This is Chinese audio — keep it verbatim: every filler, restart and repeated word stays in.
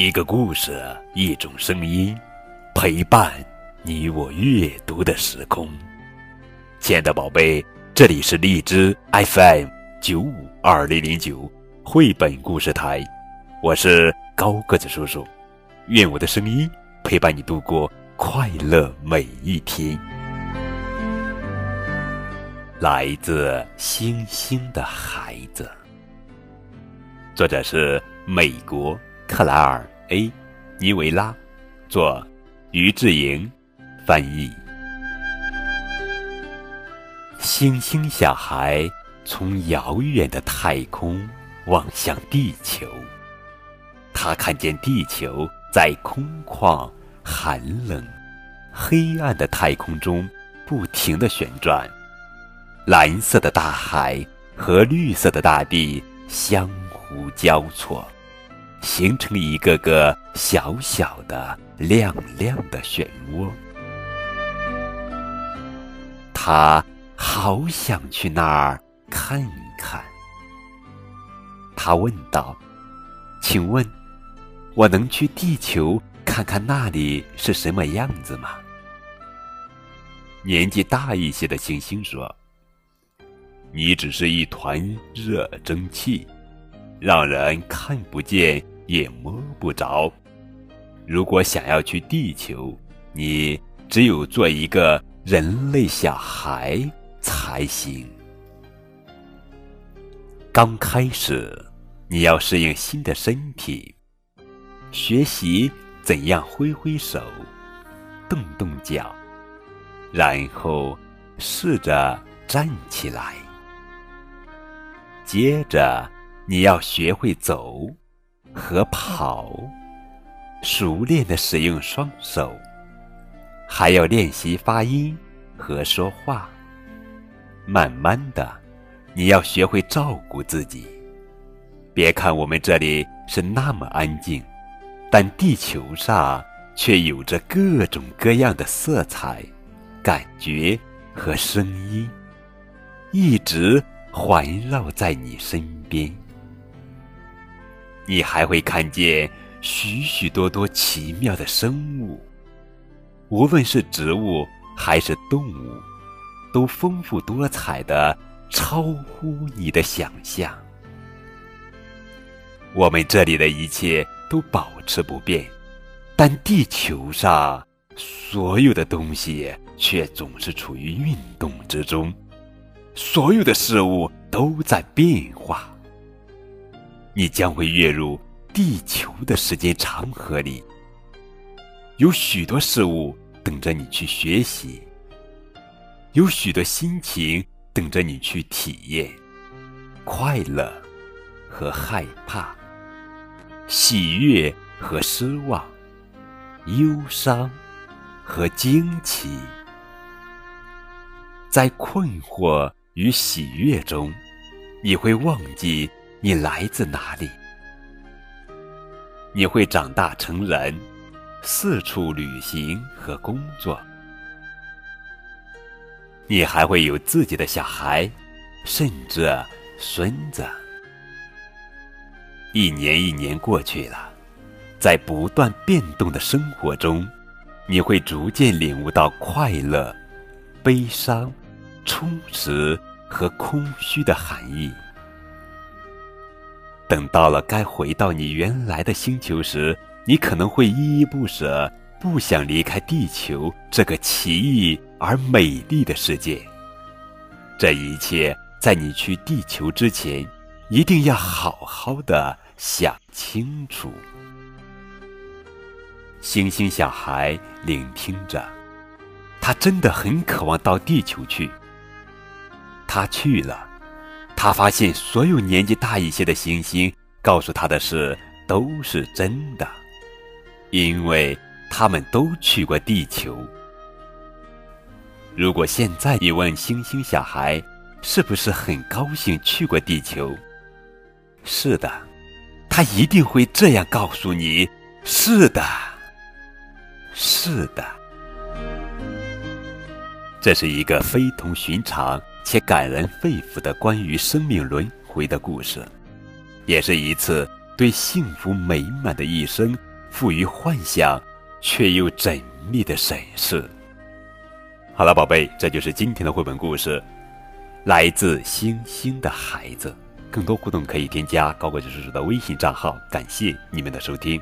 一个故事，一种声音，陪伴你我阅读的时空。亲爱的宝贝，这里是荔枝 F M 九五二零零九 绘本故事台，我是高个子叔叔，愿我的声音陪伴你度过快乐每一天。来自星星的孩子，作者是美国克莱尔 A 尼维拉，作于志莹，翻译。星星小孩从遥远的太空望向地球，他看见地球在空旷、寒冷、黑暗的太空中不停地旋转，蓝色的大海和绿色的大地相互交错，形成一个个小小的亮亮的漩涡。他好想去那儿看一看。他问道：“请问，我能去地球看看那里是什么样子吗？”年纪大一些的星星说：“你只是一团热蒸汽，让人看不见也摸不着。如果想要去地球，你只有做一个人类小孩才行。刚开始，你要适应新的身体，学习怎样挥挥手、动动脚，然后试着站起来。接着你要学会走和跑，熟练地使用双手，还要练习发音和说话。慢慢的，你要学会照顾自己。别看我们这里是那么安静，但地球上却有着各种各样的色彩、感觉和声音，一直环绕在你身边。你还会看见许许多多奇妙的生物，无论是植物还是动物，都丰富多彩的超乎你的想象。我们这里的一切都保持不变，但地球上所有的东西却总是处于运动之中，所有的事物都在变化。你将会跃入地球的时间长河里，有许多事物等着你去学习，有许多心情等着你去体验，快乐和害怕，喜悦和失望，忧伤和惊奇。在困惑与喜悦中，你会忘记你来自哪里。你会长大成人，四处旅行和工作。你还会有自己的小孩，甚至孙子。一年一年过去了，在不断变动的生活中，你会逐渐领悟到快乐、悲伤、充实和空虚的含义。等到了该回到你原来的星球时，你可能会依依不舍，不想离开地球这个奇异而美丽的世界。这一切在你去地球之前，一定要好好的想清楚。星星小孩聆听着，他真的很渴望到地球去。他去了，他发现所有年纪大一些的星星告诉他的事都是真的，因为他们都去过地球。如果现在你问星星小孩是不是很高兴去过地球，是的，他一定会这样告诉你，是的，是的。这是一个非同寻常且感人肺腑的关于生命轮回的故事，也是一次对幸福美满的一生富于幻想却又缜密的审视。好了，宝贝，这就是今天的绘本故事，来自星星的孩子。更多互动可以添加高个子叔叔的微信账号。感谢你们的收听。